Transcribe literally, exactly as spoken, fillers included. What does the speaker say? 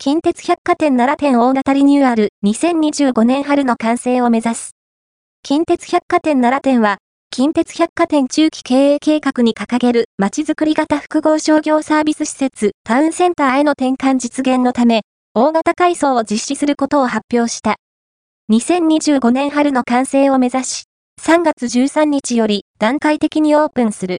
近鉄百貨店奈良店大型リニューアルにせんにじゅうごねん春の完成を目指す。近鉄百貨店奈良店は、近鉄百貨店中期経営計画に掲げるまちづくり型複合商業サービス施設タウンセンターへの転換実現のため、大型改装を実施することを発表した。にせんにじゅうごねん春の完成を目指し、さんがつじゅうさんにちより段階的にオープンする。